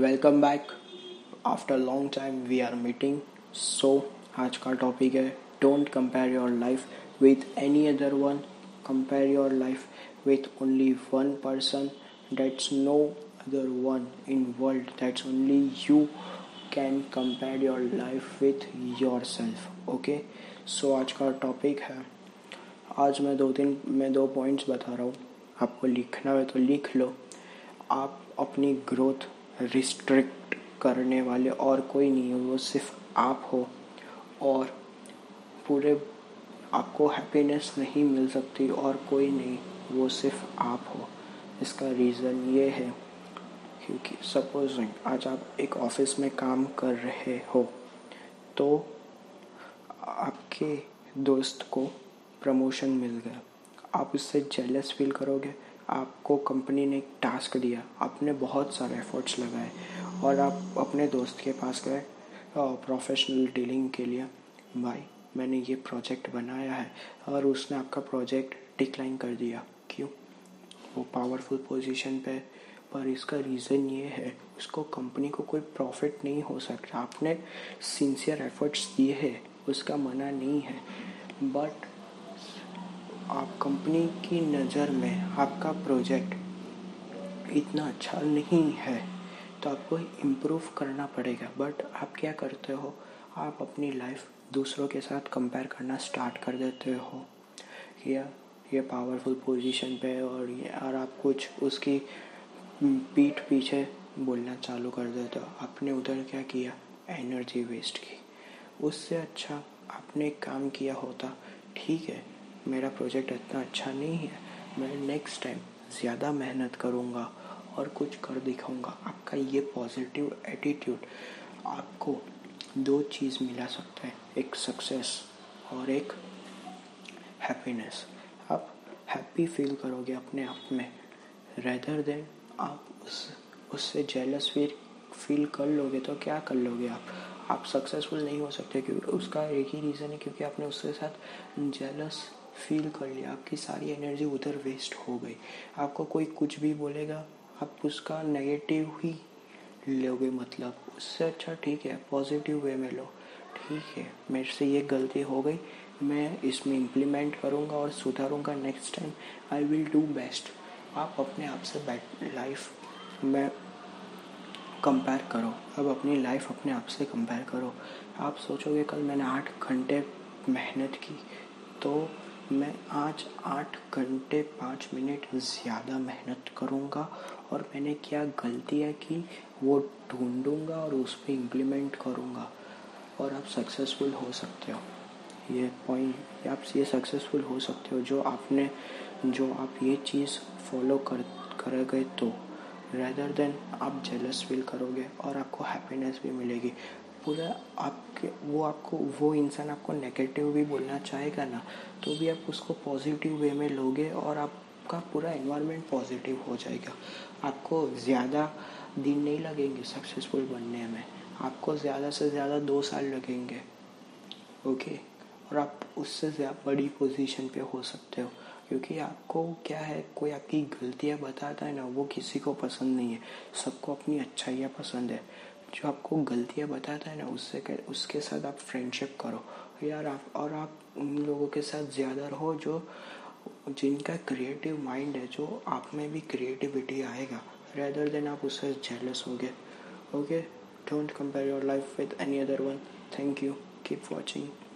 Welcome back. After long time we are meeting. So आज का topic है don't compare your life with any other one, compare your life with only one person, that's no other one in world, that's only you can compare your life with yourself. Okay, so आज का topic है, आज मैं दो points बता रहा हूँ, आपको लिखना है तो लिख लो। आप अपनी ग्रोथ रिस्ट्रिक्ट करने वाले और कोई नहीं है, वो सिर्फ आप हो, और पूरे आपको हैप्पीनेस नहीं मिल सकती और कोई नहीं, वो सिर्फ आप हो। इसका रीज़न ये है क्योंकि सपोजिंग आज आप एक ऑफिस में काम कर रहे हो तो आपके दोस्त को प्रमोशन मिल गया, आप उससे जेलस फील करोगे। आपको कंपनी ने एक टास्क दिया, आपने बहुत सारे एफर्ट्स लगाए और आप अपने दोस्त के पास गए प्रोफेशनल डीलिंग के लिए, भाई मैंने ये प्रोजेक्ट बनाया है, और उसने आपका प्रोजेक्ट डिक्लाइन कर दिया। क्यों? वो पावरफुल पोजीशन पर इसका रीज़न ये है, उसको कंपनी को कोई प्रॉफिट नहीं हो सकता। आपने सिंसियर एफर्ट्स दिए हैं, उसका मना नहीं है, बट आप कंपनी की नज़र में आपका प्रोजेक्ट इतना अच्छा नहीं है तो आपको इम्प्रूव करना पड़ेगा। बट आप क्या करते हो, आप अपनी लाइफ दूसरों के साथ कंपेयर करना स्टार्ट कर देते हो। ये पावरफुल पोजीशन पे और यार आप कुछ उसकी पीठ पीछे बोलना चालू कर देते हो। आपने उधर क्या किया, एनर्जी वेस्ट की। उससे अच्छा आपने काम किया होता, ठीक है मेरा प्रोजेक्ट इतना अच्छा नहीं है, मैं नेक्स्ट टाइम ज़्यादा मेहनत करूँगा और कुछ कर दिखाऊँगा। आपका ये पॉजिटिव एटीट्यूड आपको दो चीज़ मिला सकता है, एक सक्सेस और एक हैप्पीनेस। आप हैप्पी फील करोगे अपने आप में, रेदर देन आप उससे जेलस फील कर लोगे। तो क्या कर लोगे आप सक्सेसफुल नहीं हो सकते, क्योंकि उसका एक ही रीज़न है, क्योंकि आपने उसके साथ जेलस फील कर लिया, आपकी सारी एनर्जी उधर वेस्ट हो गई। आपको कोई कुछ भी बोलेगा, आप उसका नेगेटिव ही लोगे, मतलब उससे अच्छा ठीक है पॉजिटिव वे में लो। ठीक है मेरे से ये गलती हो गई, मैं इसमें इम्प्लीमेंट करूँगा और सुधारूँगा, next time I will do best. आप अपने आप से लाइफ में कंपेयर करो। अब अपनी लाइफ अपने आप से कंपेयर करो। आप सोचोगे कल मैंने 8 घंटे मेहनत की तो मैं आज 8 घंटे 5 मिनट ज़्यादा मेहनत करूँगा, और मैंने क्या गलतियाँ की वो ढूंढूँगा और उस पर इम्प्लीमेंट करूँगा, और आप सक्सेसफुल हो सकते हो। ये पॉइंट, आप ये सक्सेसफुल हो सकते हो जो आप ये चीज़ फॉलो करोगे तो, रेदर देन आप जेलस फील करोगे और आपको हैप्पीनेस भी मिलेगी। पूरा आपके वो इंसान आपको नेगेटिव भी बोलना चाहेगा ना, तो भी आप उसको पॉजिटिव वे में लोगे और आपका पूरा एनवायरनमेंट पॉजिटिव हो जाएगा। आपको ज़्यादा दिन नहीं लगेंगे सक्सेसफुल बनने में, आपको ज़्यादा से ज़्यादा 2 साल लगेंगे। ओके, और आप उससे ज़्यादा बड़ी पोजीशन पे हो सकते हो, क्योंकि आपको क्या है, कोई आपकी गलतियाँ बताता है ना, वो किसी को पसंद नहीं है, सबको अपनी अच्छाइयाँ पसंद है। जो आपको गलतियाँ बताता है ना, उसके साथ आप फ्रेंडशिप करो यार। आप उन लोगों के साथ ज़्यादा रहो जिनका क्रिएटिव माइंड है, जो आप में भी क्रिएटिविटी आएगा, रेदर देन आप उससे जेलस होगे। Okay, don't compare your life with any other one. Thank you, keep watching.